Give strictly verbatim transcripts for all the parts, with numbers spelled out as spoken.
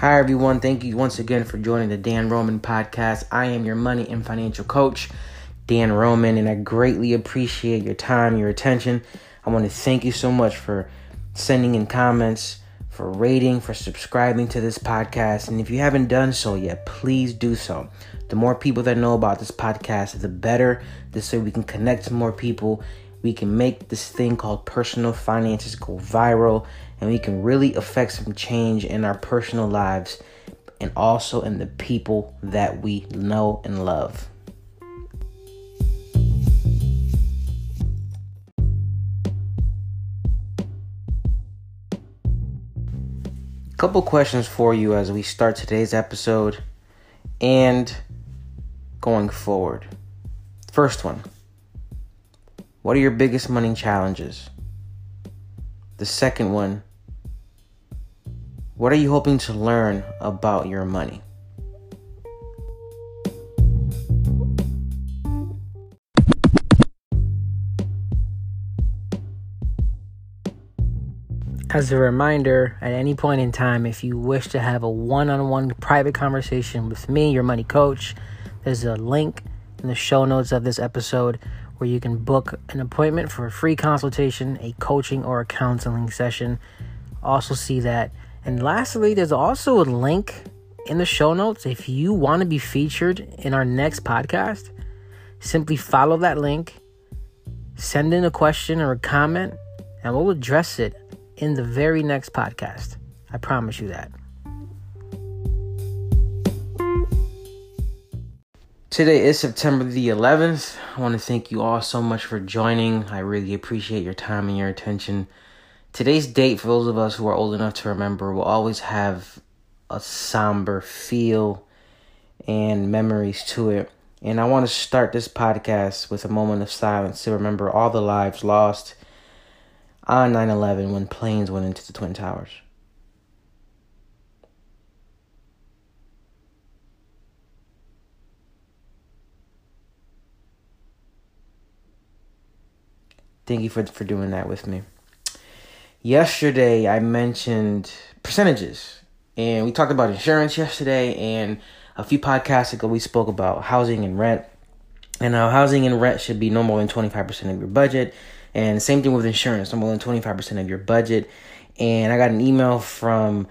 Hi, everyone. Thank you once again for joining the Dan Roman podcast. I am your money and financial coach, Dan Roman, and I greatly appreciate your time, your attention. I want to thank you so much for sending in comments, for rating, for subscribing to this podcast. And if you haven't done so yet, please do so. The more people that know about this podcast, the better. This way we can connect to more people. We can make this thing called personal finances go viral, and we can really affect some change in our personal lives and also in the people that we know and love. A couple questions for you as we start today's episode and going forward. First one. What are your biggest money challenges? The second one, what are you hoping to learn about your money? As a reminder, at any point in time, if you wish to have a one-on-one private conversation with me, your money coach, there's a link in the show notes of this episode where you can book an appointment for a free consultation, a coaching or a counseling session. Also see that. And lastly, there's also a link in the show notes. If you want to be featured in our next podcast, simply follow that link, send in a question or a comment, and we'll address it in the very next podcast. I promise you that. Today is September the eleventh. I want to thank you all so much for joining. I really appreciate your time and your attention. Today's date, for those of us who are old enough to remember, will always have a somber feel and memories to it. And I want to start this podcast with a moment of silence to remember all the lives lost on nine eleven when planes went into the Twin Towers. Thank you for, for doing that with me. Yesterday, I mentioned percentages. And we talked about insurance yesterday. And a few podcasts ago, we spoke about housing and rent. And how housing and rent should be no more than twenty-five percent of your budget. And same thing with insurance, no more than twenty-five percent of your budget. And I got an email from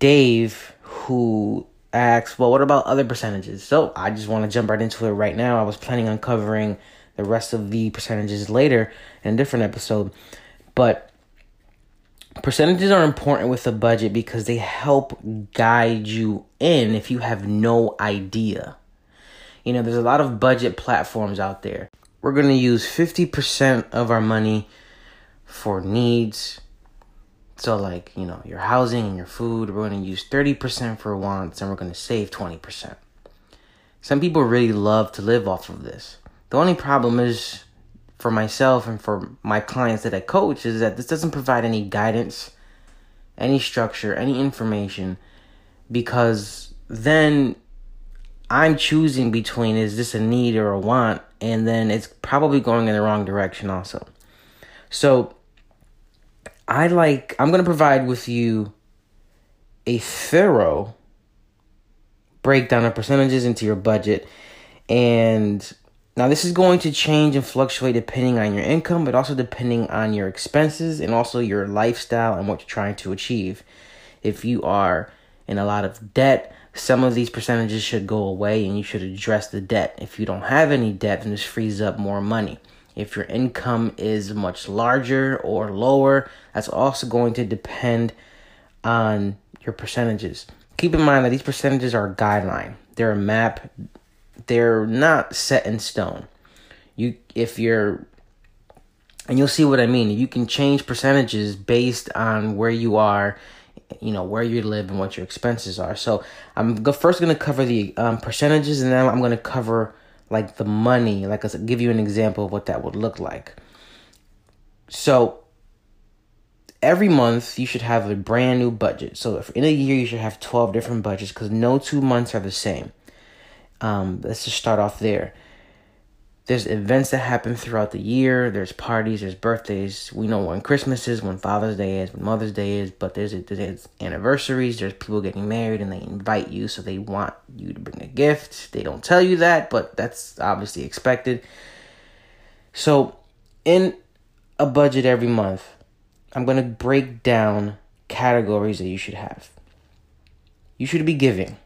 Dave who asked, well, what about other percentages? So I just want to jump right into it right now. I was planning on covering the rest of the percentages later in a different episode. But percentages are important with the budget because they help guide you in if you have no idea. You know, there's a lot of budget platforms out there. We're going to use fifty percent of our money for needs. So like, you know, your housing and your food. We're going to use thirty percent for wants and we're going to save twenty percent. Some people really love to live off of this. The only problem is for myself and for my clients that I coach is that this doesn't provide any guidance, any structure, any information, because then I'm choosing between is this a need or a want, and then it's probably going in the wrong direction also. So I like, I'm going to provide with you a thorough breakdown of percentages into your budget. And now, this is going to change and fluctuate depending on your income, but also depending on your expenses and also your lifestyle and what you're trying to achieve. If you are in a lot of debt, some of these percentages should go away and you should address the debt. If you don't have any debt, then this frees up more money. If your income is much larger or lower, that's also going to depend on your percentages. Keep in mind that these percentages are a guideline. They're a map. They're not set in stone. You, if you're, and you'll see what I mean. You can change percentages based on where you are, you know, where you live and what your expenses are. So I'm first going to cover the um, percentages, and then I'm going to cover like the money. Like I'll give you an example of what that would look like. So every month you should have a brand new budget. So if in a year you should have twelve different budgets because no two months are the same. Um, let's just start off there. There's events that happen throughout the year. There's parties, there's birthdays. We know when Christmas is, when Father's Day is, when Mother's Day is. But there's, there's anniversaries. There's people getting married and they invite you. So they want you to bring a gift. They don't tell you that, but that's obviously expected. So in a budget every month, I'm going to break down categories that you should have. You should be giving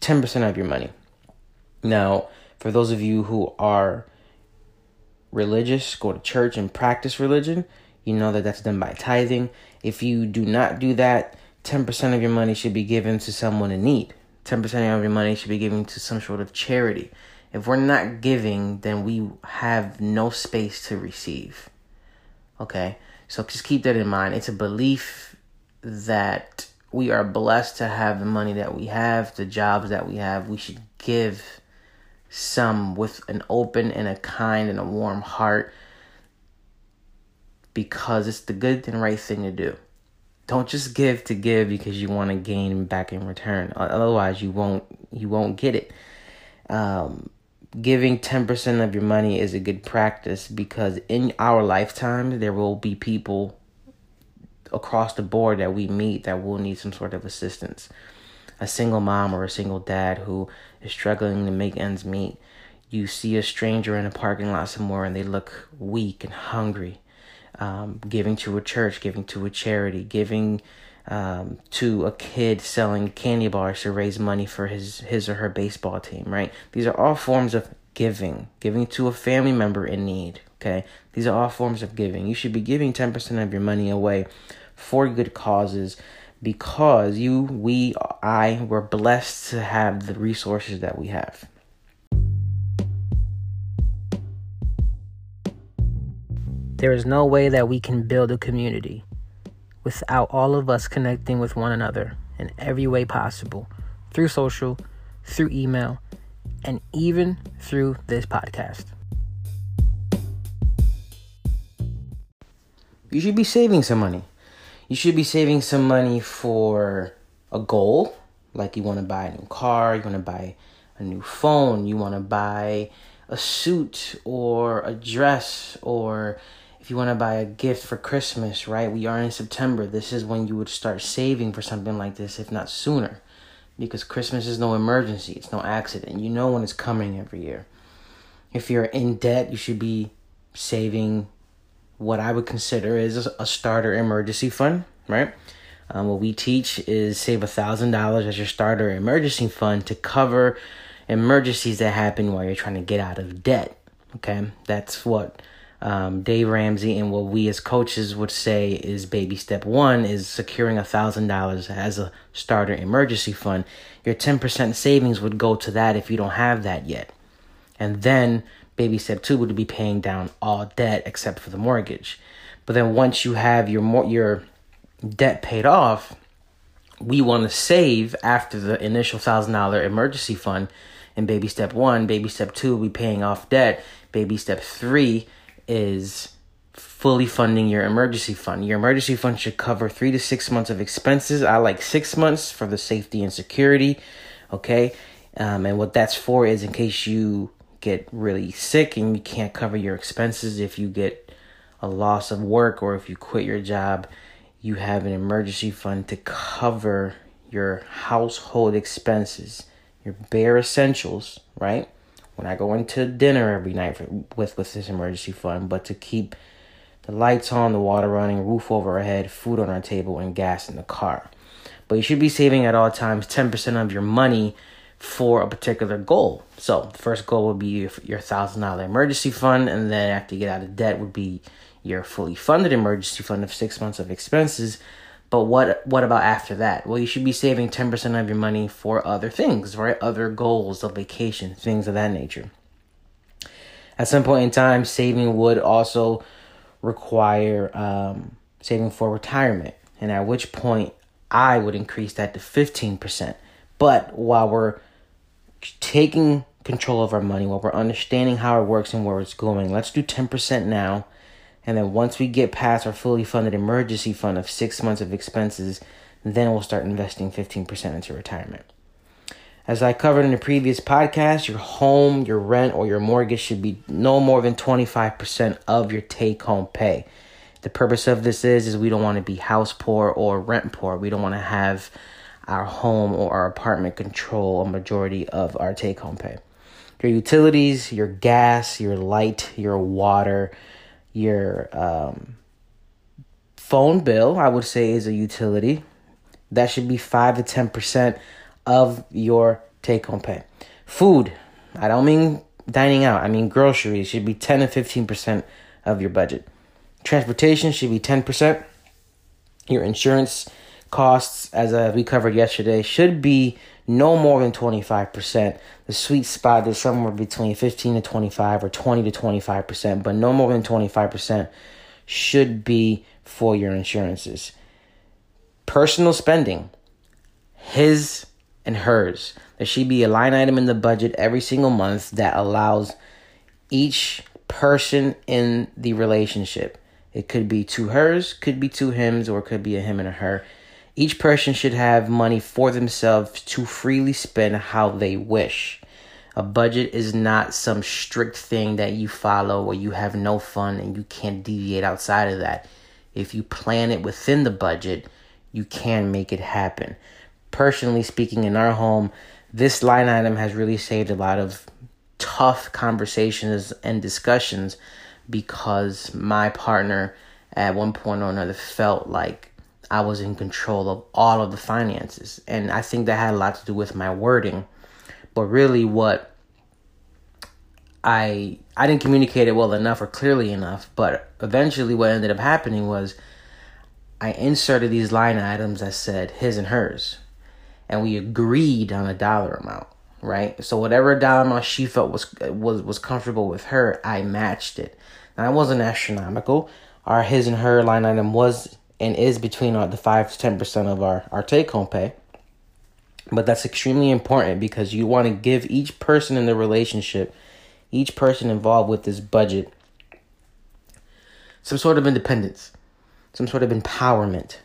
ten percent of your money. Now, for those of you who are religious, go to church and practice religion, you know that that's done by tithing. If you do not do that, ten percent of your money should be given to someone in need. ten percent of your money should be given to some sort of charity. If we're not giving, then we have no space to receive. Okay? So just keep that in mind. It's a belief that we are blessed to have the money that we have, the jobs that we have. We should give some with an open and a kind and a warm heart, because it's the good and right thing to do. Don't just give to give because you want to gain back in return. Otherwise, you won't you won't get it. Um, giving ten percent of your money is a good practice, because in our lifetime, there will be people across the board that we meet that will need some sort of assistance. A single mom or a single dad who is struggling to make ends meet. You see a stranger in a parking lot somewhere and they look weak and hungry. Um, giving to a church, giving to a charity, giving um, to a kid selling candy bars to raise money for his, his or her baseball team, right? These are all forms of giving. Giving to a family member in need, okay? These are all forms of giving. You should be giving ten percent of your money away for good causes, because you, we, I, were blessed to have the resources that we have. There is no way that we can build a community without all of us connecting with one another in every way possible, through social, through email, and even through this podcast. You should be saving some money. You should be saving some money for a goal, like you want to buy a new car, you want to buy a new phone, you want to buy a suit or a dress, or if you want to buy a gift for Christmas, right? We are in September. This is when you would start saving for something like this, if not sooner, because Christmas is no emergency. It's no accident. You know when it's coming every year. If you're in debt, you should be saving what I would consider is a starter emergency fund, right? Um, what we teach is save one thousand dollars as your starter emergency fund to cover emergencies that happen while you're trying to get out of debt, okay? That's what um, Dave Ramsey and what we as coaches would say is baby step one, is securing one thousand dollars as a starter emergency fund. Your ten percent savings would go to that if you don't have that yet. And then baby step two would be paying down all debt except for the mortgage. But then once you have your mor- your debt paid off, we want to save after the initial one thousand dollars emergency fund. And baby step one, baby step two will be paying off debt. Baby step three is fully funding your emergency fund. Your emergency fund should cover three to six months of expenses. I like six months for the safety and security, okay? Um, and what that's for is in case you get really sick and you can't cover your expenses, if you get a loss of work or if you quit your job, you have an emergency fund to cover your household expenses, your bare essentials, right? When I go into dinner every night for, with with this emergency fund, but to keep the lights on, the water running, roof over our head, food on our table, and gas in the car. But you should be saving at all times ten percent of your money for a particular goal. So the first goal would be your one thousand dollars emergency fund, and then after you get out of debt would be your fully funded emergency fund of six months of expenses. But what what about after that? Well, you should be saving ten percent of your money for other things, right? Other goals, a vacation, things of that nature. At some point in time, saving would also require um, saving for retirement, and at which point I would increase that to fifteen percent. But while we're taking control of our money, while we're understanding how it works and where it's going, let's do ten percent now, and then once we get past our fully funded emergency fund of six months of expenses, then we'll start investing fifteen percent into retirement. As I covered in the previous podcast, your home, your rent, or your mortgage should be no more than twenty-five percent of your take-home pay. The purpose of this is, is we don't want to be house poor or rent poor. We don't want to have our home or our apartment control a majority of our take-home pay. Your utilities, your gas, your light, your water, your um, phone bill, I would say, is a utility. That should be five to ten percent of your take-home pay. Food, I don't mean dining out. I mean groceries should be ten to fifteen percent of your budget. Transportation should be ten percent. Your insurance costs, as uh, we covered yesterday, should be no more than twenty-five percent. The sweet spot is somewhere between fifteen to twenty-five or twenty to twenty-five percent, but no more than twenty-five percent should be for your insurances. Personal spending, his and hers. There should be a line item in the budget every single month that allows each person in the relationship. It could be two hers, could be two hims, or it could be a him and a her. Each person should have money for themselves to freely spend how they wish. A budget is not some strict thing that you follow or you have no fun and you can't deviate outside of that. If you plan it within the budget, you can make it happen. Personally speaking, in our home, this line item has really saved a lot of tough conversations and discussions, because my partner at one point or another felt like I was in control of all of the finances. And I think that had a lot to do with my wording. But really what I I didn't communicate it well enough or clearly enough. But eventually what ended up happening was I inserted these line items that said his and hers. And we agreed on a dollar amount, right? So whatever dollar amount she felt was was was comfortable with her, I matched it. Now, it wasn't astronomical. Our his and her line item was and is between our, the five to ten percent of our, our take-home pay. But that's extremely important because you want to give each person in the relationship, each person involved with this budget, some sort of independence, some sort of empowerment,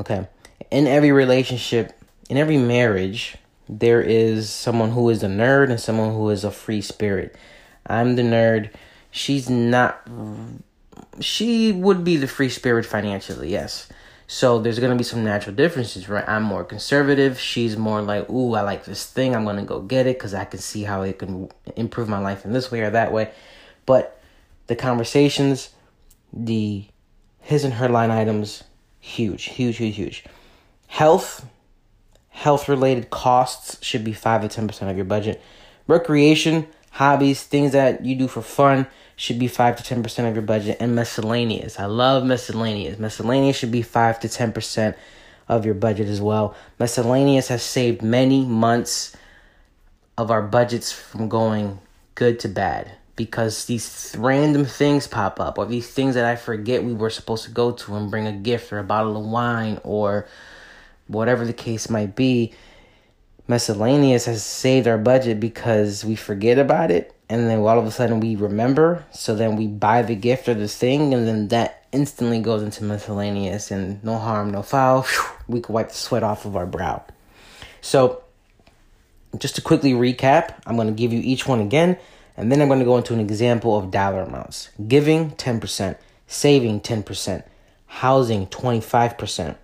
okay? In every relationship, in every marriage, there is someone who is a nerd and someone who is a free spirit. I'm the nerd. She's not... She would be the free spirit financially, yes. So there's going to be some natural differences, right? I'm more conservative. She's more like, ooh, I like this thing. I'm going to go get it because I can see how it can improve my life in this way or that way. But the conversations, the his and her line items, huge, huge, huge, huge. Health... Health-related costs should be five to ten percent of your budget. Recreation, hobbies, things that you do for fun should be five to ten percent of your budget. And miscellaneous. I love miscellaneous. Miscellaneous should be five to ten percent of your budget as well. Miscellaneous has saved many months of our budgets from going good to bad because these random things pop up or these things that I forget we were supposed to go to and bring a gift or a bottle of wine or whatever the case might be. Miscellaneous has saved our budget because we forget about it and then all of a sudden we remember, so then we buy the gift or the thing and then that instantly goes into miscellaneous, and no harm, no foul, we can wipe the sweat off of our brow. So just to quickly recap, I'm going to give you each one again and then I'm going to go into an example of dollar amounts. Giving, ten percent. Saving, ten percent. Housing, twenty-five percent.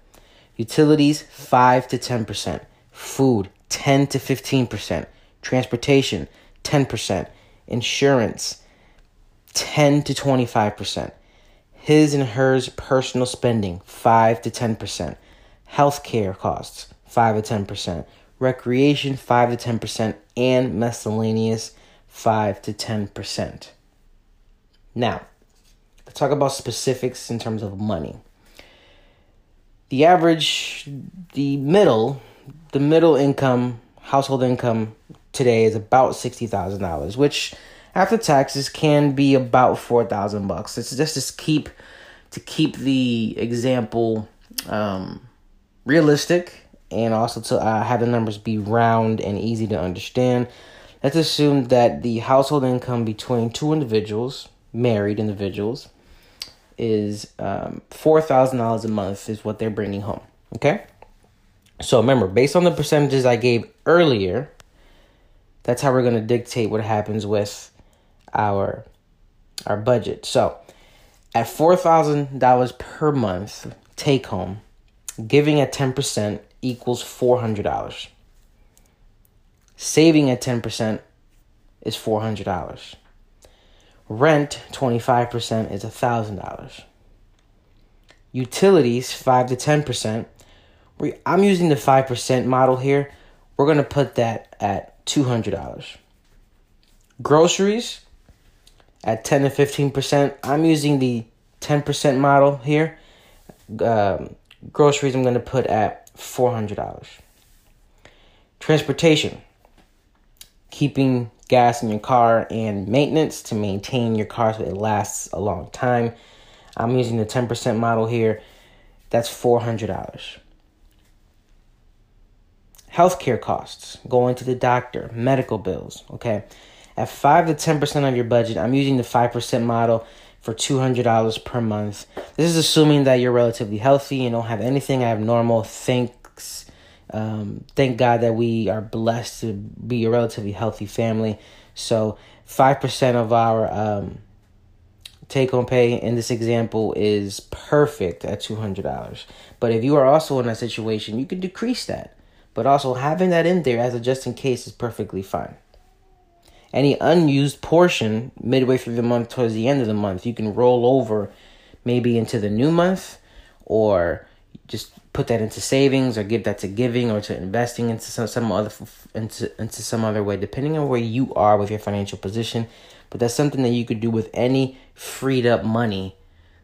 Utilities, five to ten percent. Food, ten to fifteen percent. Transportation, ten percent. Insurance, ten to twenty-five percent. His and hers personal spending, five to ten percent. Healthcare costs, five to ten percent. Recreation, five to ten percent. And miscellaneous, five to ten percent. Now, let's talk about specifics in terms of money. The average, the middle, the middle income, household income today is about sixty thousand dollars, which after taxes can be about four thousand dollars. It's just to keep, to keep the example um, realistic and also to uh, have the numbers be round and easy to understand. Let's assume that the household income between two individuals, married individuals, is um, four thousand dollars a month is what they're bringing home, okay? So remember, based on the percentages I gave earlier, That's how we're going to dictate what happens with our our budget. So at four thousand dollars per month, take home, giving at ten percent equals four hundred dollars. Saving at ten percent is four hundred dollars. Rent, twenty-five percent is one thousand dollars. Utilities, five to ten percent. We, I'm using the five percent model here. We're going to put that at two hundred dollars. Groceries, at ten to fifteen percent. I'm using the ten percent model here. Um, groceries, I'm going to put at four hundred dollars. Transportation, keeping gas in your car and maintenance to maintain your car so it lasts a long time. I'm using the ten percent model here. That's four hundred dollars. Healthcare costs, going to the doctor, medical bills, okay? At five to ten percent of your budget, I'm using the five percent model for two hundred dollars per month. This is assuming that you're relatively healthy and don't have anything abnormal. Thanks, um, thank God that we are blessed to be a relatively healthy family. So five percent of our um, take-home pay in this example is perfect at two hundred dollars. But if you are also in that situation, you can decrease that. But also having that in there as a just in case is perfectly fine. Any unused portion midway through the month, towards the end of the month, you can roll over maybe into the new month, or just put that into savings, or give that to giving, or to investing into some, some other into, into some other way, depending on where you are with your financial position. But that's something that you could do with any freed up money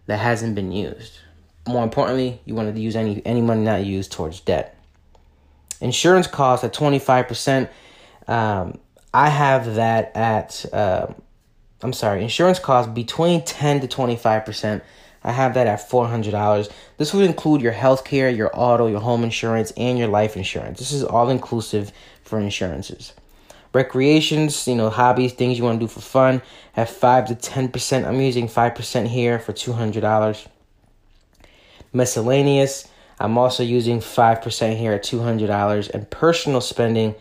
that hasn't been used. More importantly, you want to use any any money not used towards debt. Insurance costs at twenty-five percent. Um, I have that at, uh, I'm sorry, insurance costs between ten to twenty-five percent. I have that at four hundred dollars. This would include your health care, your auto, your home insurance, and your life insurance. This is all inclusive for insurances. Recreations, you know, hobbies, things you want to do for fun, have five to ten percent. I'm using five percent here for two hundred dollars. Miscellaneous, I'm also using five percent here at two hundred dollars. And personal spending,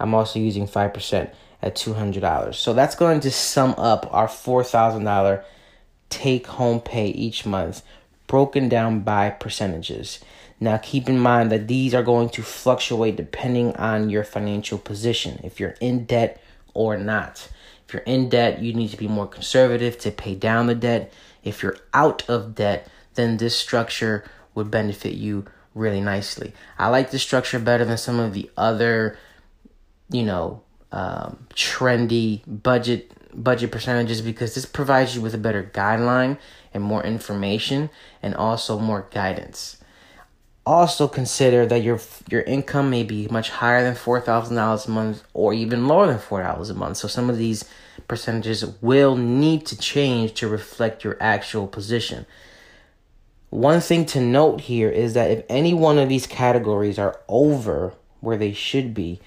I'm also using five percent at two hundred dollars. So that's going to sum up our four thousand dollars take-home pay each month, broken down by percentages. Now, keep in mind that these are going to fluctuate depending on your financial position, if you're in debt or not. If you're in debt, you need to be more conservative to pay down the debt. If you're out of debt, then this structure would benefit you really nicely. I like this structure better than some of the other, you know, um, trendy budget budget percentages, because this provides you with a better guideline and more information, and also more guidance. Also consider that your your income may be much higher than four thousand dollars a month, or even lower than four dollars a month. So some of these percentages will need to change to reflect your actual position. One thing to note here is that if any one of these categories are over where they should be,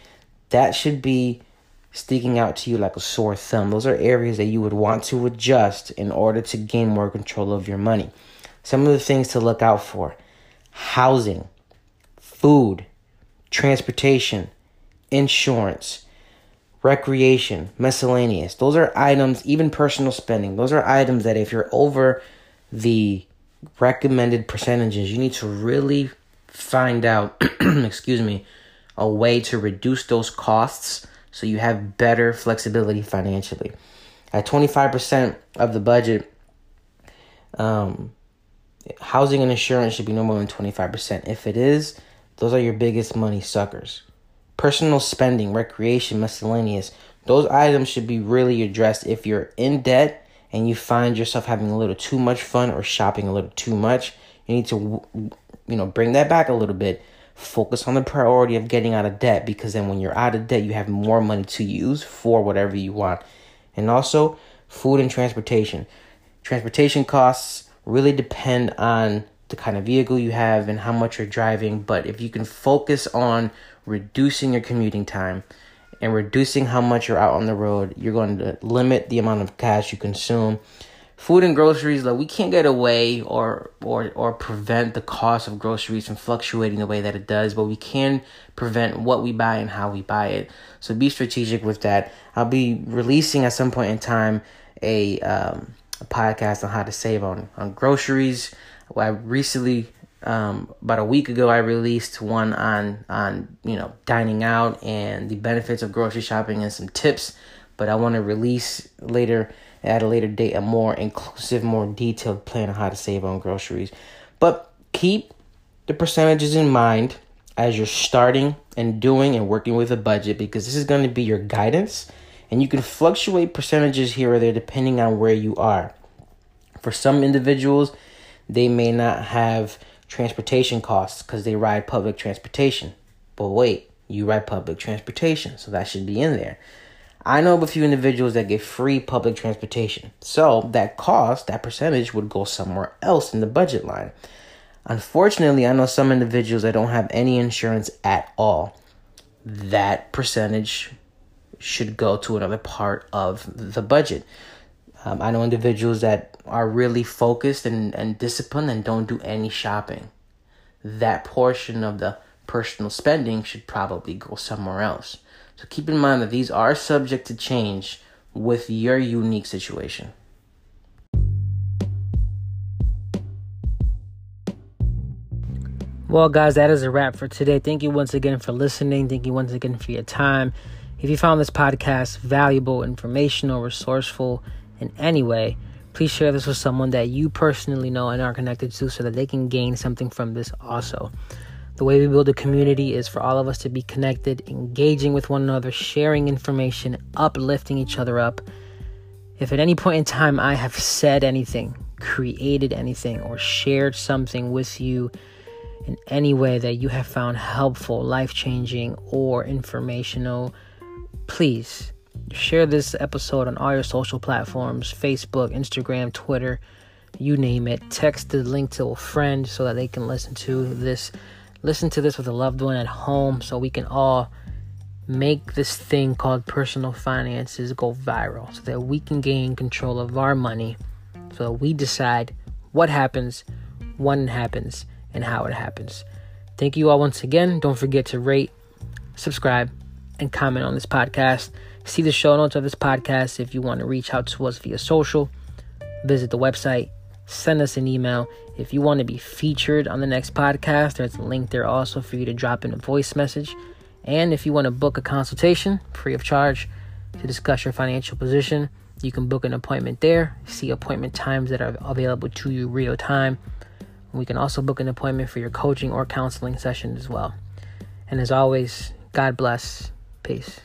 that should be sticking out to you like a sore thumb. Those are areas that you would want to adjust in order to gain more control of your money. Some of the things to look out for: housing, food, transportation, insurance, recreation, miscellaneous. Those are items, even personal spending. Those are items that if you're over the recommended percentages, you need to really find out excuse me a way to reduce those costs so you have better flexibility financially. At twenty-five percent of the budget, um housing and insurance should be no more than twenty-five percent. If it is, those are your biggest money suckers. Personal spending, recreation, miscellaneous, those items should be really addressed if you're in debt and you find yourself having a little too much fun or shopping a little too much. You need to, you know, bring that back a little bit. Focus on the priority of getting out of debt, because then when you're out of debt, you have more money to use for whatever you want. And also, food and transportation. Transportation costs really depend on the kind of vehicle you have and how much you're driving. But if you can focus on reducing your commuting time and reducing how much you're out on the road, you're going to limit the amount of cash you consume. food and groceries, like, we can't get away or or or prevent the cost of groceries from fluctuating the way that it does, but we can prevent what we buy and how we buy it. So be strategic with that. I'll be releasing at some point in time a um a podcast on how to save on on groceries. I recently um about a week ago I released one on on you know dining out and the benefits of grocery shopping and some tips, but I want to release later at a later date a more inclusive, more detailed plan on how to save on groceries. But keep the percentages in mind as you're starting and doing and working with a budget, because this is going to be your guidance, and you can fluctuate percentages here or there depending on where you are. For some individuals, they may not have transportation costs because they ride public transportation. But wait, you ride public transportation, so that should be in there. I know of a few individuals that get free public transportation. So that cost, that percentage, would go somewhere else in the budget line. Unfortunately, I know some individuals that don't have any insurance at all. That percentage should go to another part of the budget. Um, I know individuals that are really focused and, and disciplined and don't do any shopping. That portion of the personal spending should probably go somewhere else. So keep in mind that these are subject to change with your unique situation. Well, guys, that is a wrap for today. Thank you once again for listening. Thank you once again for your time. If you found this podcast valuable, informational, resourceful in any way, please share this with someone that you personally know and are connected to so that they can gain something from this also. The way we build a community is for all of us to be connected, engaging with one another, sharing information, uplifting each other up. If at any point in time I have said anything, created anything, or shared something with you in any way that you have found helpful, life-changing, or informational, please share this episode on all your social platforms, Facebook, Instagram, Twitter, you name it. Text the link to a friend so that they can listen to this Listen to this with a loved one at home so we can all make this thing called personal finances go viral so that we can gain control of our money so that we decide what happens, when it happens, and how it happens. Thank you all once again. Don't forget to rate, subscribe, and comment on this podcast. See the show notes of this podcast if you want to reach out to us via social. Visit the website. Send us an email. If you want to be featured on the next podcast, there's a link there also for you to drop in a voice message. And if you want to book a consultation free of charge to discuss your financial position, you can book an appointment there. See appointment times that are available to you real time. We can also book an appointment for your coaching or counseling session as well. And as always, God bless. Peace.